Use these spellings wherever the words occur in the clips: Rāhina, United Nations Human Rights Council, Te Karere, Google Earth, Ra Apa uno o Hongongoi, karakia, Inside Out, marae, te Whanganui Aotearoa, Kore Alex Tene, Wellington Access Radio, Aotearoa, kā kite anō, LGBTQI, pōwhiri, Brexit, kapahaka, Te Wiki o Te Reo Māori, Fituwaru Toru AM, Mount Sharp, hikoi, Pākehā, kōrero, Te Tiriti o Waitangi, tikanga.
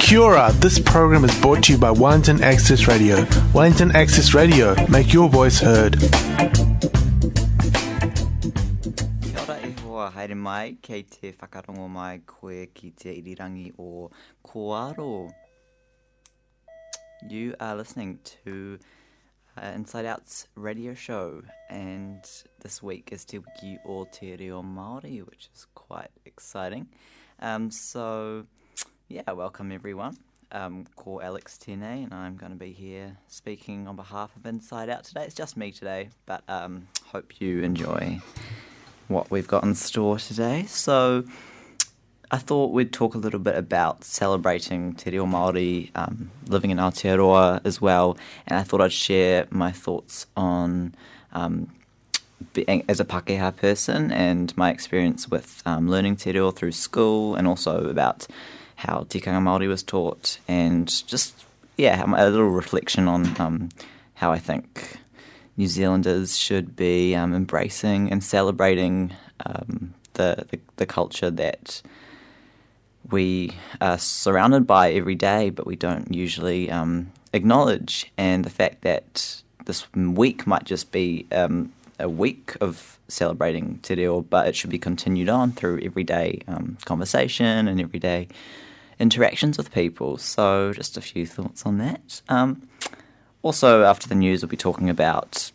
Kia ora, this program is brought to you by Wellington Access Radio. Wellington Access Radio, make your voice heard. Kia ora e hoa, haere mai, kei te whakarongo mai koe ki te irirangi o Kōrero. You are listening to Inside Out's radio show, and this week is Te Wiki o Te Reo Māori, which is quite exciting. Yeah, welcome everyone. Kore Alex Tene, and I'm going to be here speaking on behalf of Inside Out today. It's just me today, but hope you enjoy what we've got in store today. So I thought we'd talk a little bit about celebrating Te Reo Māori, living in Aotearoa as well, and I thought I'd share my thoughts on being as a Pākehā person and my experience with learning Te Reo through school, and also about how tikanga Māori was taught, and just, yeah, a little reflection on how I think New Zealanders should be embracing and celebrating the culture that we are surrounded by every day, but we don't usually acknowledge. And the fact that this week might just be a week of celebrating Te Reo, but it should be continued on through everyday conversation and everyday interactions with people. So just a few thoughts on that. Also, after the news, we'll be talking about,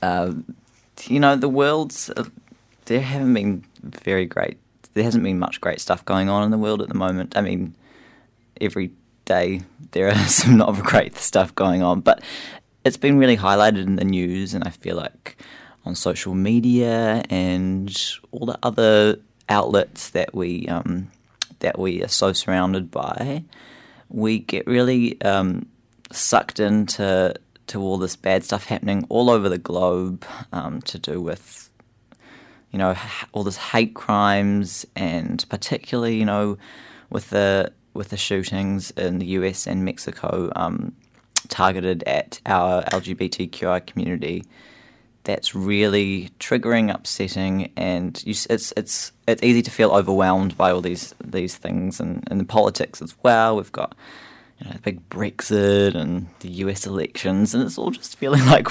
the world's... There hasn't been much great stuff going on in the world at the moment. I mean, every day there are some not great stuff going on, but it's been really highlighted in the news, and I feel like on social media and all the other outlets that we are so surrounded by, we get really sucked into all this bad stuff happening all over the globe to do with, all this hate crimes, and particularly, with the shootings in the US and Mexico targeted at our LGBTQI community. That's really triggering, upsetting, and it's easy to feel overwhelmed by all these things, and the politics as well. We've got the big Brexit and the US elections, and it's all just feeling like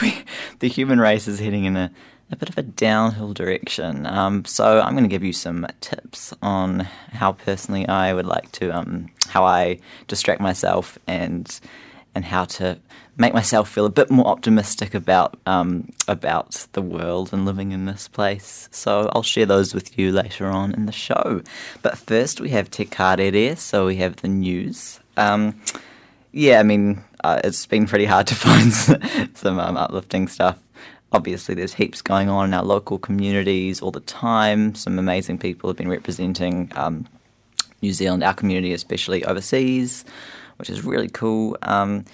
the human race is heading in a bit of a downhill direction. So I'm going to give you some tips on how personally I would like to, how I distract myself and how to make myself feel a bit more optimistic about the world and living in this place. So I'll share those with you later on in the show. But first we have Te Karere, so we have the news. It's been pretty hard to find some uplifting stuff. Obviously, there's heaps going on in our local communities all the time. Some amazing people have been representing New Zealand, our community, especially overseas, which is really cool. And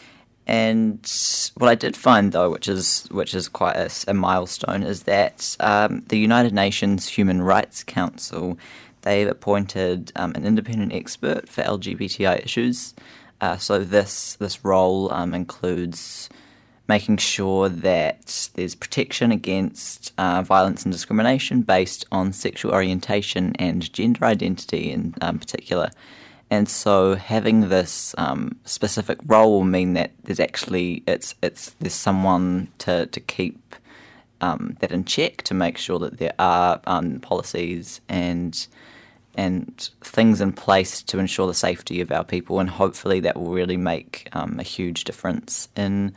what I did find, though, which is quite a milestone, is that the United Nations Human Rights Council, they've appointed an independent expert for LGBTI issues. So this role includes making sure that there's protection against violence and discrimination based on sexual orientation and gender identity in particular. And so having this specific role will mean that there's someone to keep that in check, to make sure that there are policies and things in place to ensure the safety of our people, and hopefully that will really make a huge difference in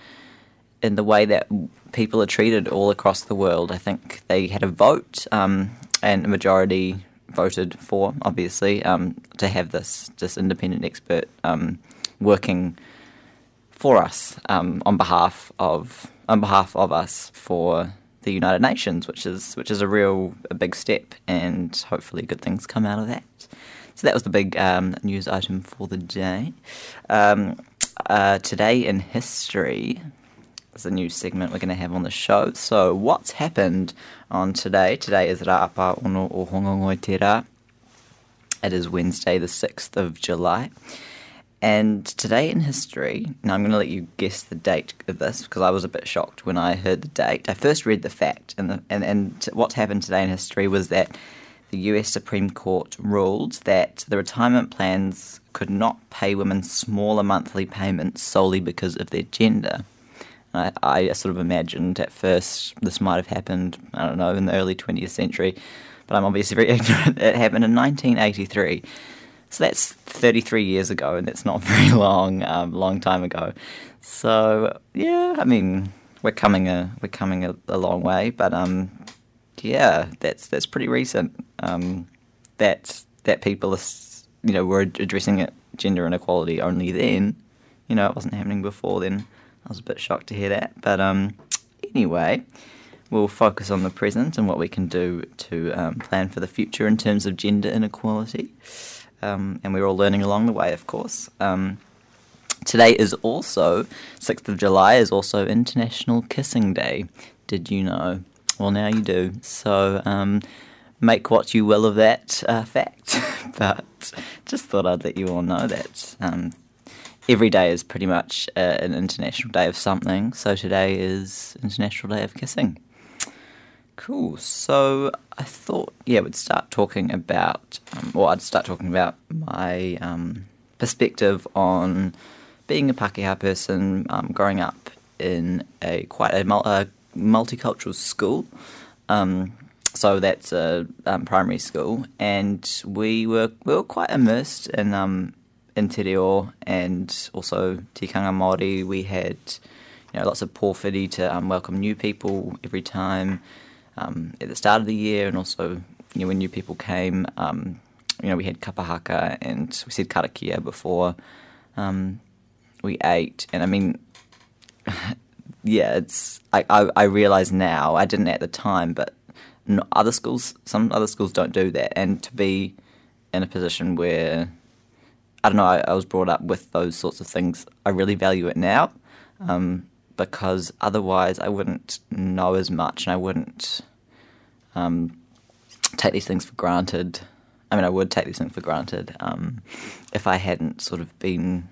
the way that people are treated all across the world. I think they had a vote, and a majority voted for, obviously, to have this independent expert working for us on behalf of us for the United Nations, which is a big step, and hopefully good things come out of that. So that was the big news item for the day. Today in history. It's a new segment we're going to have on the show. So what's happened on today? Today is Ra Apa uno o Hongongoi te ra. It is Wednesday the 6th of July. And today in history, now I'm going to let you guess the date of this, because I was a bit shocked when I heard the date. I first read the fact, and what happened today in history was that the US Supreme Court ruled that the retirement plans could not pay women smaller monthly payments solely because of their gender. I sort of imagined at first this might have happened, I don't know, in the early 20th century, but I'm obviously very ignorant. It happened in 1983. So that's 33 years ago, and that's not very long, long time ago. So, yeah, I mean, we're coming a long way, but yeah, that's pretty recent. That people are, you know, were addressing it, gender inequality only then. You know, it wasn't happening before then. I was a bit shocked to hear that, but anyway, we'll focus on the present and what we can do to plan for the future in terms of gender inequality. And we're all learning along the way, of course. Today is also, 6th of July, is also International Kissing Day. Did you know? Well, now you do. So make what you will of that fact. But just thought I'd let you all know that every day is pretty much an international day of something. So today is International Day of Kissing. Cool. So I thought, yeah, we'd start talking about, I'd start talking about my perspective on being a Pākehā person, growing up in a multicultural school. So that's a primary school, and we were quite immersed in te reo and also tikanga Māori. We had, you know, lots of pōwhiri to welcome new people every time. At the start of the year, and also, you know, when new people came, you know, we had kapahaka and we said karakia before we ate. And I mean, yeah, it's I realise now, I didn't at the time, but some other schools don't do that. And to be in a position where, I don't know, I was brought up with those sorts of things, I really value it now. Because otherwise I wouldn't know as much, and I wouldn't take these things for granted. I mean, I would take these things for granted if I hadn't sort of been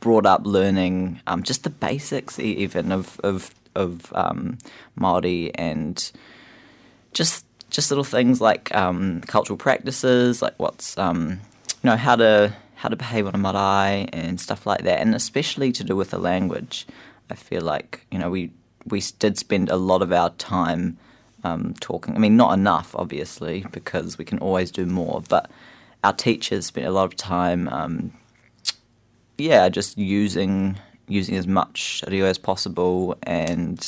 brought up learning just the basics even of Māori, and just little things like cultural practices, like what's you know, how to behave on a marae and stuff like that, and especially to do with the language. I feel like, you know, we did spend a lot of our time talking. I mean, not enough, obviously, because we can always do more. But our teachers spent a lot of time, just using as much reo as possible, and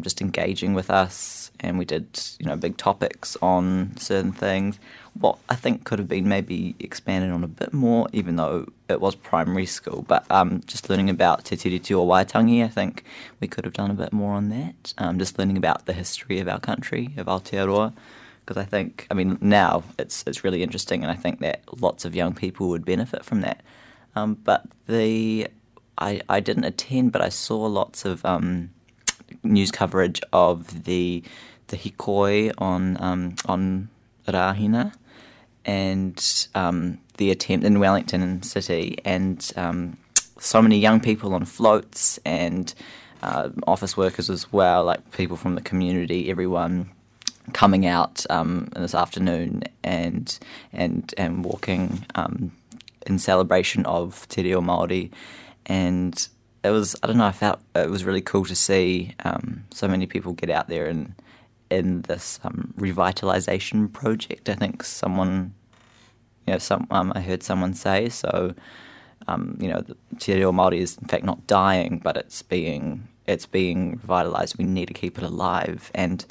just engaging with us. And we did, you know, big topics on certain things. What I think could have been maybe expanded on a bit more, even though it was primary school. But just learning about Te Tiriti o Waitangi, I think we could have done a bit more on that. Just learning about the history of our country, of Aotearoa, because I think, I mean, now it's really interesting, and I think that lots of young people would benefit from that. But I didn't attend, but I saw lots of news coverage of the hikoi on Rāhina, and the attempt in Wellington City, and so many young people on floats, and office workers as well, like people from the community, everyone coming out this afternoon and walking in celebration of Te Reo Māori. And it was, I don't know, I felt it was really cool to see so many people get out there and in this revitalization project, I think I heard someone say. So, you know, the Te Reo Māori is in fact not dying, but it's being revitalized. We need to keep it alive. And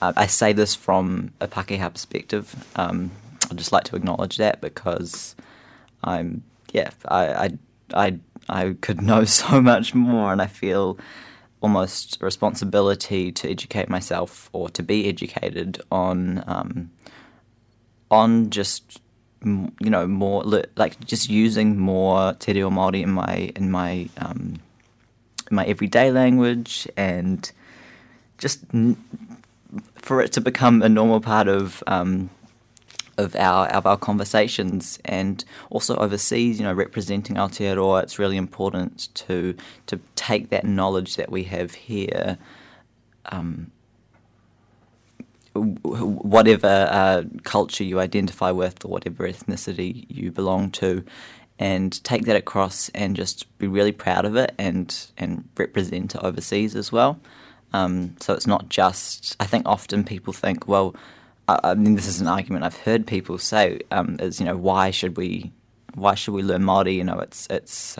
I say this from a Pākehā perspective. I'd just like to acknowledge that, because I could know so much more, and I feel almost responsibility to educate myself, or to be educated on just, you know, more like just using more te reo Māori in my everyday language, and just for it to become a normal part of our conversations, and also overseas, you know, representing Aotearoa, it's really important to take that knowledge that we have here whatever culture you identify with or whatever ethnicity you belong to, and take that across and just be really proud of it and represent it overseas as well. So it's not just, I think often people think, well, I mean, this is an argument I've heard people say, is, you know, why should we learn Māori? You know, it's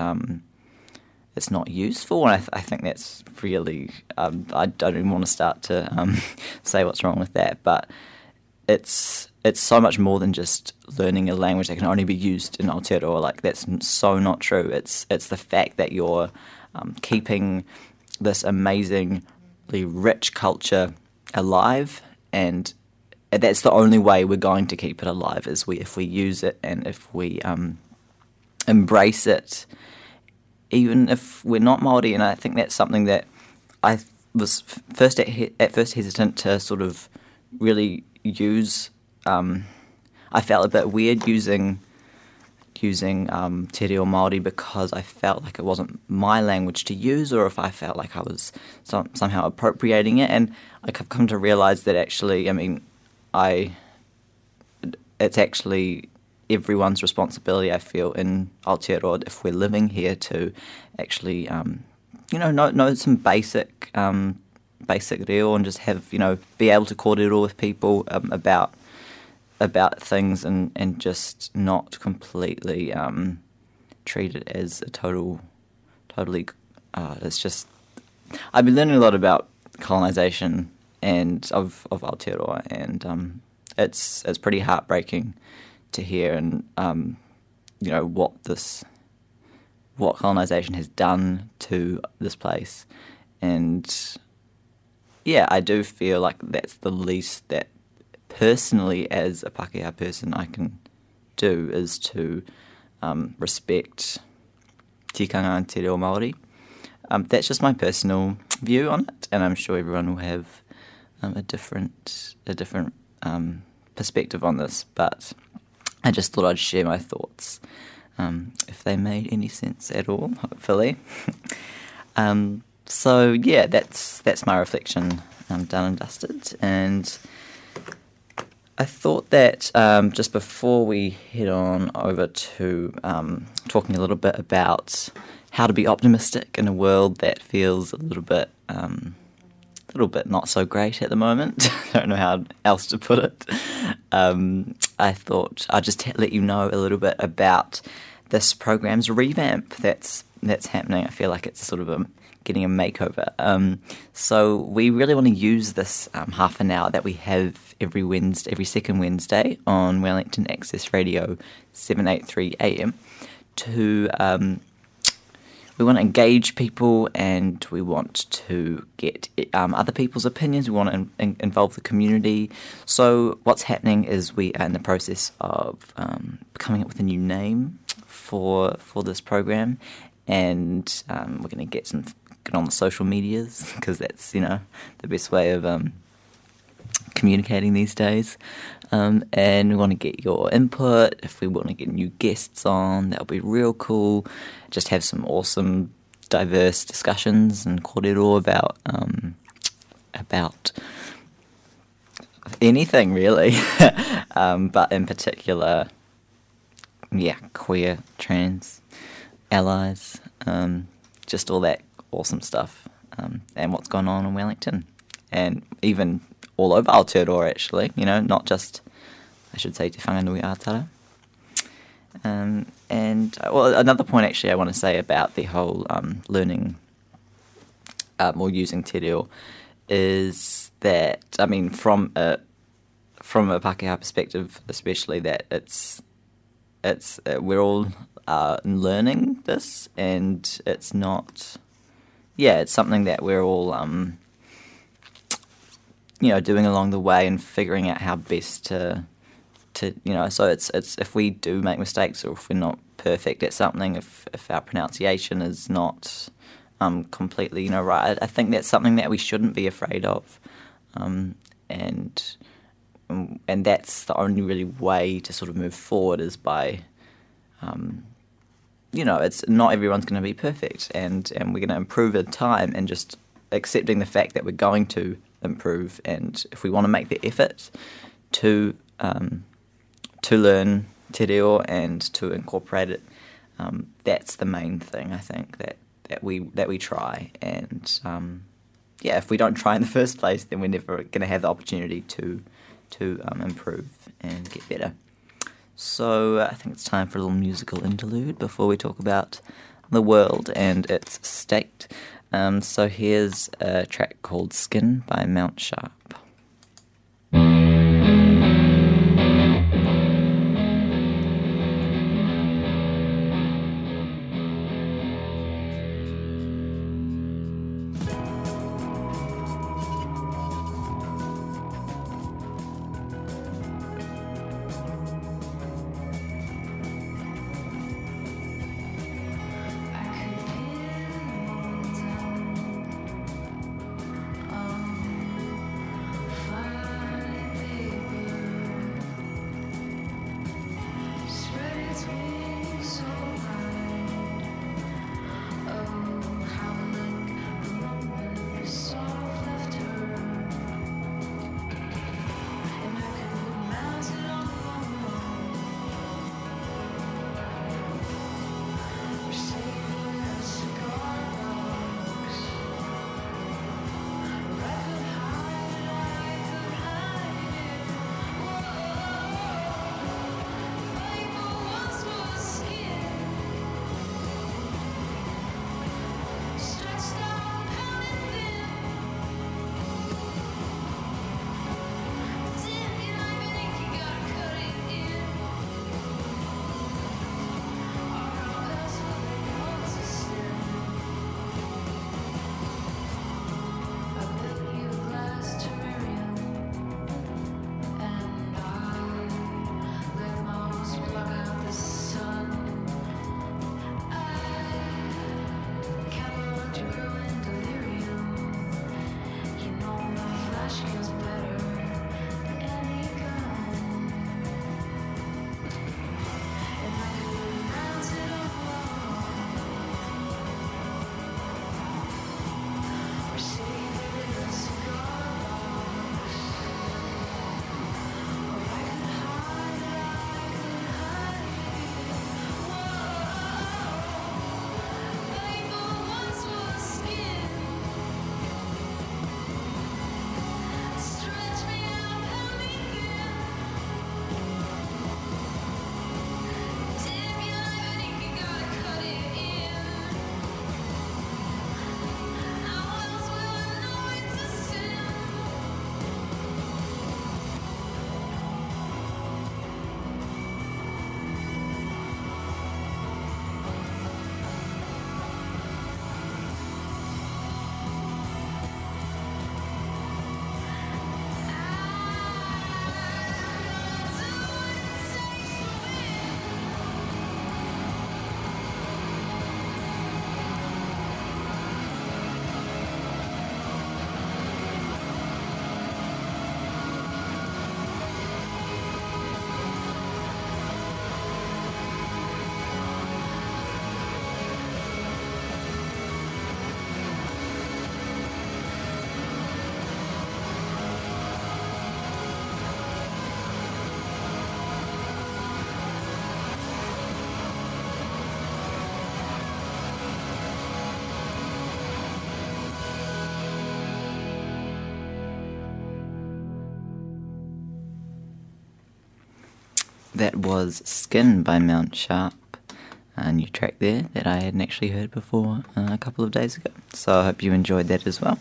not useful, and I think that's really, I don't even want to start to say what's wrong with that, but it's so much more than just learning a language that can only be used in Aotearoa. Like, that's so not true. It's the fact that you're keeping this amazingly rich culture alive, and that's the only way we're going to keep it alive is if we use it and if we embrace it, even if we're not Māori. And I think that's something that I was at first hesitant to sort of really use. I felt a bit weird using Te Reo Māori because I felt like it wasn't my language to use, or if I felt like I was somehow appropriating it. And I've come to realise that actually, I mean, it's actually everyone's responsibility, I feel, in Aotearoa, if we're living here, to actually, know some basic reo, and just have, you know, be able to kōrero with people about things, and just not completely treat it as a totally. It's just, I've been learning a lot about colonisation and of Aotearoa, and it's pretty heartbreaking to hear, and you know what colonisation has done to this place, and yeah, I do feel like that's the least that, personally, as a Pākehā person, I can do is to respect tikanga and te reo Māori. That's just my personal view on it, and I'm sure everyone will have a different perspective on this. But I just thought I'd share my thoughts, if they made any sense at all. Hopefully. So yeah, that's my reflection. I'm done and dusted, and I thought that just before we head on over to talking a little bit about how to be optimistic in a world that feels a little bit not so great at the moment, I don't know how else to put it, I thought I'd just let you know a little bit about this program's revamp that's happening. I feel like it's sort of getting a makeover. So we really want to use this half an hour that we have every second Wednesday on Wellington Access Radio 783 AM to, we want to engage people, and we want to get other people's opinions. We want to involve the community. So what's happening is we are in the process of coming up with a new name for this program, and we're going to get on the social medias, because that's, you know, the best way of communicating these days, and we want to get your input. If we want to get new guests on, that'll be real cool. Just have some awesome diverse discussions and kōrero about anything really, but in particular, yeah, queer, trans, allies, just all that awesome stuff, and what's going on in Wellington, and even all over Aotearoa actually, you know, not just, I should say, Te Whanganui Aotearoa. Another point actually I want to say about the whole learning or using te reo is that, I mean, from a Pākehā perspective especially, that it's we're all learning this, and it's not... Yeah, it's something that we're all, you know, doing along the way and figuring out how best to you know. So it's if we do make mistakes, or if we're not perfect at something, if our pronunciation is not completely, you know, right, I think that's something that we shouldn't be afraid of, and that's the only really way to sort of move forward is by. You know, it's not everyone's going to be perfect, and we're going to improve in time, and just accepting the fact that we're going to improve, and if we want to make the effort to learn te reo and to incorporate it, that's the main thing, I think, that we try. And if we don't try in the first place, then we're never going to have the opportunity to improve and get better. So I think it's time for a little musical interlude before we talk about the world and its state. So here's a track called Skin by Mount Sharp. That was Skin by Mount Sharp, a new track there that I hadn't actually heard before a couple of days ago. So I hope you enjoyed that as well.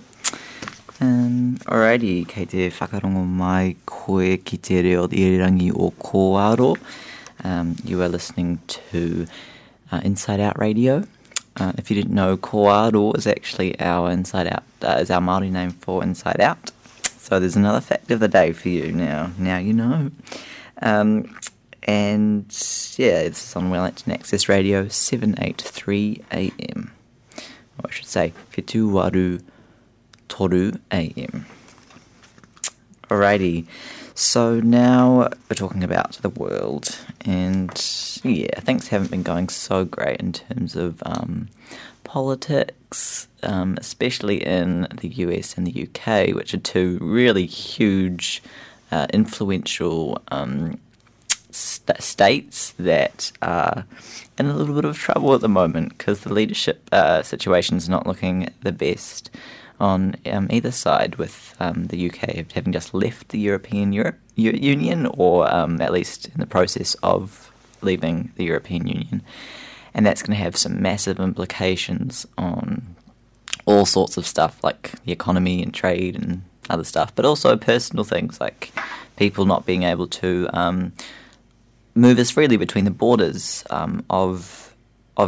Alrighty, kei te whakarongo mai koe ki te reo irirangi o Kōrero. You are listening to Inside Out Radio. If you didn't know, Kōrero is actually our Inside Out, is our Māori name for Inside Out. So there's another fact of the day for you now. Now you know. This is on Wellington Access Radio, 783 AM. Or I should say, Fituwaru Toru AM. Alrighty, So now we're talking about the world, and yeah, things haven't been going so great in terms of politics, especially in the US and the UK, which are two really huge, influential states that are in a little bit of trouble at the moment because the leadership situation is not looking the best on either side, with the UK having just left the European Union, or at least in the process of leaving the European Union. And that's going to have some massive implications on all sorts of stuff, like the economy and trade and other stuff, but also personal things like people not being able to move as freely between the borders of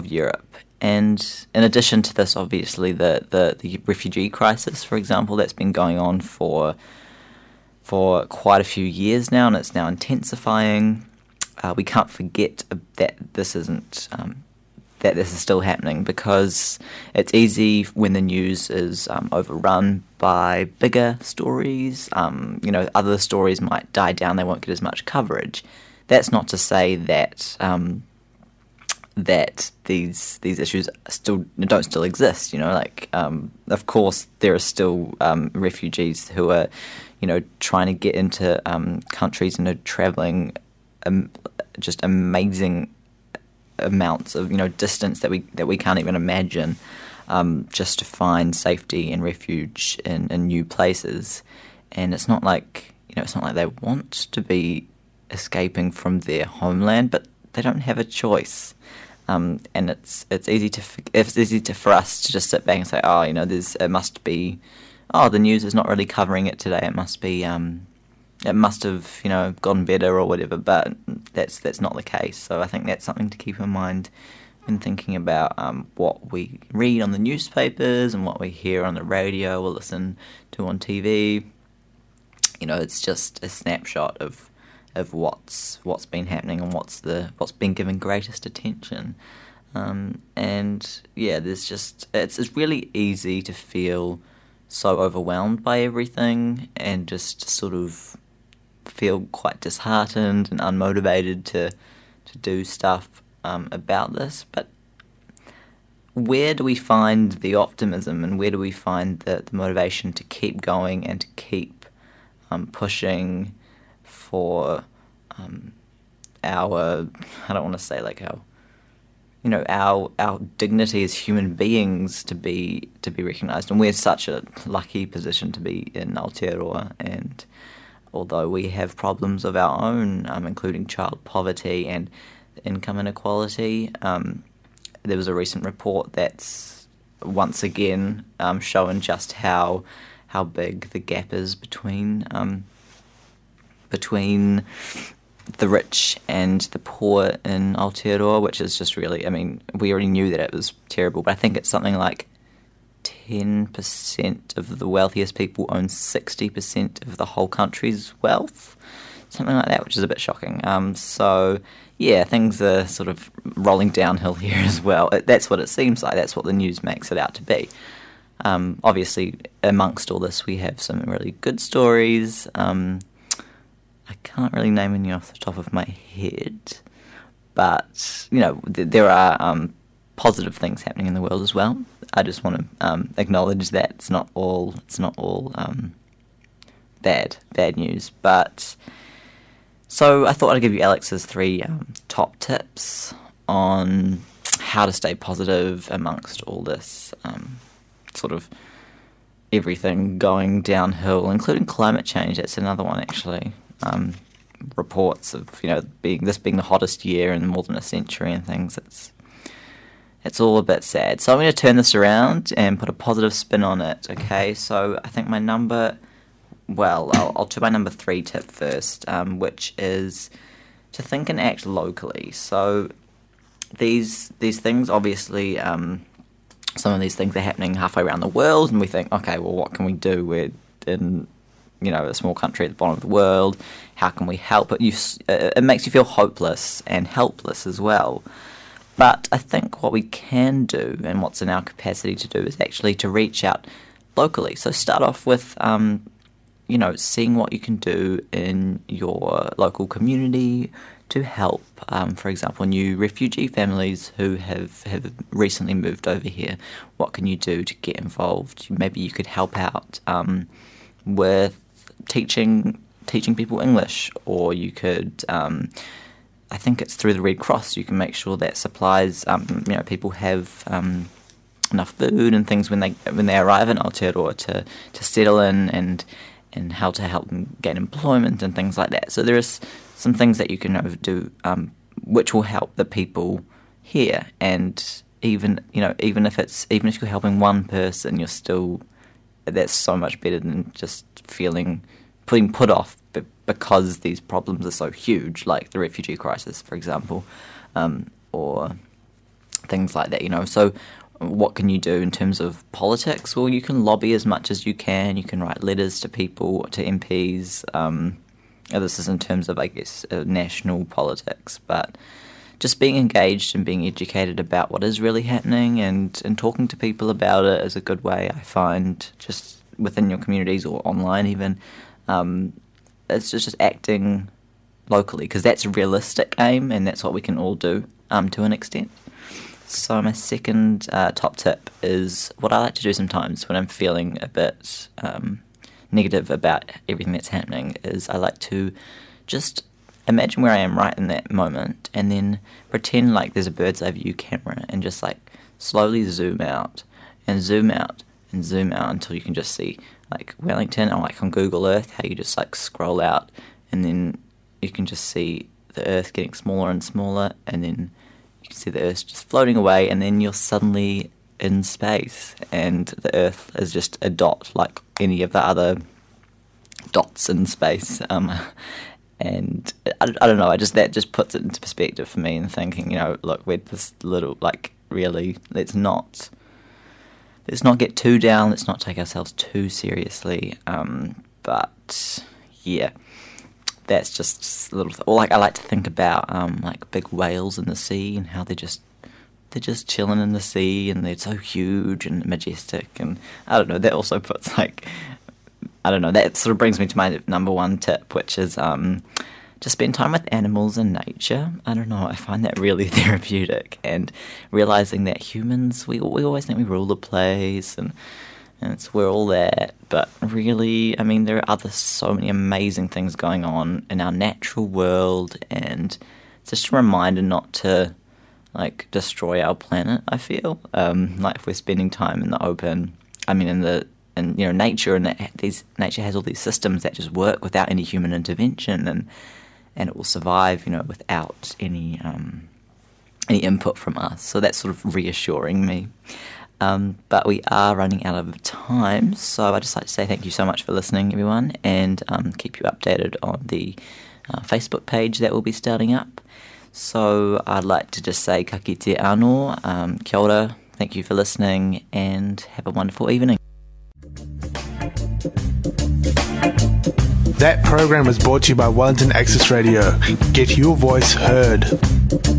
Europe. And in addition to this, obviously, the refugee crisis, for example, that's been going on for quite a few years now, and it's now intensifying. We can't forget that this is still happening, because it's easy when the news is overrun by bigger stories. Other stories might die down; they won't get as much coverage. That's not to say that that these issues don't still exist. Of course, there are still refugees who are, trying to get into countries and are traveling just amazing amounts of distance that we can't even imagine, just to find safety and refuge in new places. And it's not like they want to be escaping from their homeland, but they don't have a choice. And it's easy for us to just sit back and say, the news is not really covering it today. It must be, it must have gotten better or whatever. But that's not the case. So I think that's something to keep in mind when thinking about what we read on the newspapers and what we hear on the radio or listen to on TV. It's just a snapshot of what's been happening and what's been given greatest attention, and yeah, it's really easy to feel so overwhelmed by everything and just sort of feel quite disheartened and unmotivated to do stuff about this. But where do we find the optimism, and where do we find the motivation to keep going and to keep pushing for our dignity as human beings to be recognised? And we're such a lucky position to be in Aotearoa, and although we have problems of our own, including child poverty and income inequality, there was a recent report that's once again shown just how big the gap is between the rich and the poor in Aotearoa, which is just really, we already knew that it was terrible, but I think it's something like 10% of the wealthiest people own 60% of the whole country's wealth, something like that, which is a bit shocking. So, yeah, things are sort of rolling downhill here as well. That's what it seems like. That's what the news makes it out to be. Obviously, amongst all this, we have some really good stories. I can't really name any off the top of my head, but, there are positive things happening in the world as well. I just want to acknowledge that it's not all bad news. But, so I thought I'd give you Alex's 3 top tips on how to stay positive amongst all this sort of everything going downhill, including climate change. That's another one, actually. Reports of being the hottest year in more than a century and things. It's all a bit sad. So I'm going to turn this around and put a positive spin on it. Okay, so I think my number. Well, I'll do my number 3 tip first, which is to think and act locally. So these things, obviously, some of these things are happening halfway around the world, and we think, okay, well, what can we do? We're in a small country at the bottom of the world. How can we help? It makes you feel hopeless and helpless as well. But I think what we can do, and what's in our capacity to do, is actually to reach out locally. So start off with you know, seeing what you can do in your local community to help, for example, new refugee families who have recently moved over here. What can you do to get involved? Maybe you could help out with teaching people English, or you could, I think it's through the Red Cross, you can make sure that supplies, you know, people have enough food and things when they arrive in Aotearoa to settle in, and how to help them gain employment and things like that. So there is some things that you can do which will help the people here. And even if you're helping one person, you're still, that's so much better than just being put off because these problems are so huge, like the refugee crisis, for example, or things like that, you know. So what can you do in terms of politics? Well, you can lobby as much as you can. You can write letters to people, to MPs. This is in terms of, I guess, national politics. But just being engaged and being educated about what is really happening and talking to people about it is a good way, I find, just within your communities or online even. It's just acting locally, because that's a realistic aim and that's what we can all do to an extent. So my second top tip is what I like to do sometimes when I'm feeling a bit negative about everything that's happening is I like to just imagine where I am right in that moment and then pretend like there's a bird's eye view camera and just like slowly zoom out and zoom out and zoom out until you can just see like Wellington, or like on Google Earth, how you just like scroll out and then you can just see the Earth getting smaller and smaller, and then you can see the Earth just floating away, and then you're suddenly in space and the Earth is just a dot like any of the other dots in space. And I don't know, that just puts it into perspective for me, and thinking, you know, look, we're this little, like, really, let's not get too down, let's not take ourselves too seriously. But yeah, that's just a little thing. Or like I like to think about like big whales in the sea and how they're just chilling in the sea and they're so huge and majestic, and I don't know, that also puts like, I don't know, that sort of brings me to my number one tip, which is just spend time with animals and nature. I don't know, I find that really therapeutic, and realising that humans, we always think we rule the place and it's, we're all that, but really, I mean, there are so many amazing things going on in our natural world, and it's just a reminder not to, like, destroy our planet, I feel. Like, if we're spending time in the open, I mean, in you know, nature, and nature has all these systems that just work without any human intervention, and it will survive, you know, without any input from us. So that's sort of reassuring me. But we are running out of time, so I'd just like to say thank you so much for listening, everyone, and keep you updated on the Facebook page that will be starting up. So I'd like to just say kā kite anō, kia ora, thank you for listening, and have a wonderful evening. That program was brought to you by Wellington Access Radio. Get your voice heard.